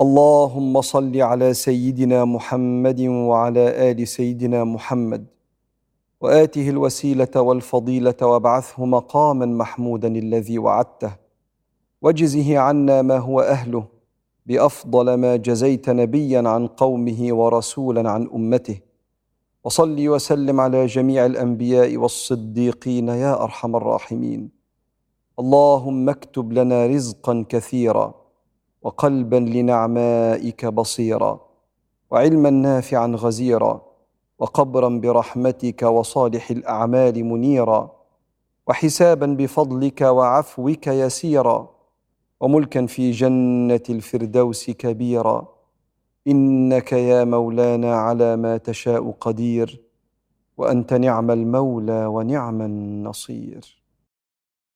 اللهم صل على سيدنا محمد وعلى آل سيدنا محمد وآته الوسيلة والفضيلة وابعثه مقاما محمودا الذي وعدته واجزه عنا ما هو أهله بأفضل ما جزيت نبيا عن قومه ورسولا عن أمته، وصلي وسلم على جميع الأنبياء والصديقين يا أرحم الراحمين. اللهم اكتب لنا رزقا كثيرا وقلبا لنعمائك بصيرا وعلما نافعا غزيرا وقبرا برحمتك وصالح الأعمال منيرا وحسابا بفضلك وعفوك يسيرا وملكا في جنة الفردوس كبيرا، إنك يا مولانا على ما تشاء قدير وأنت نعم المولى ونعم النصير.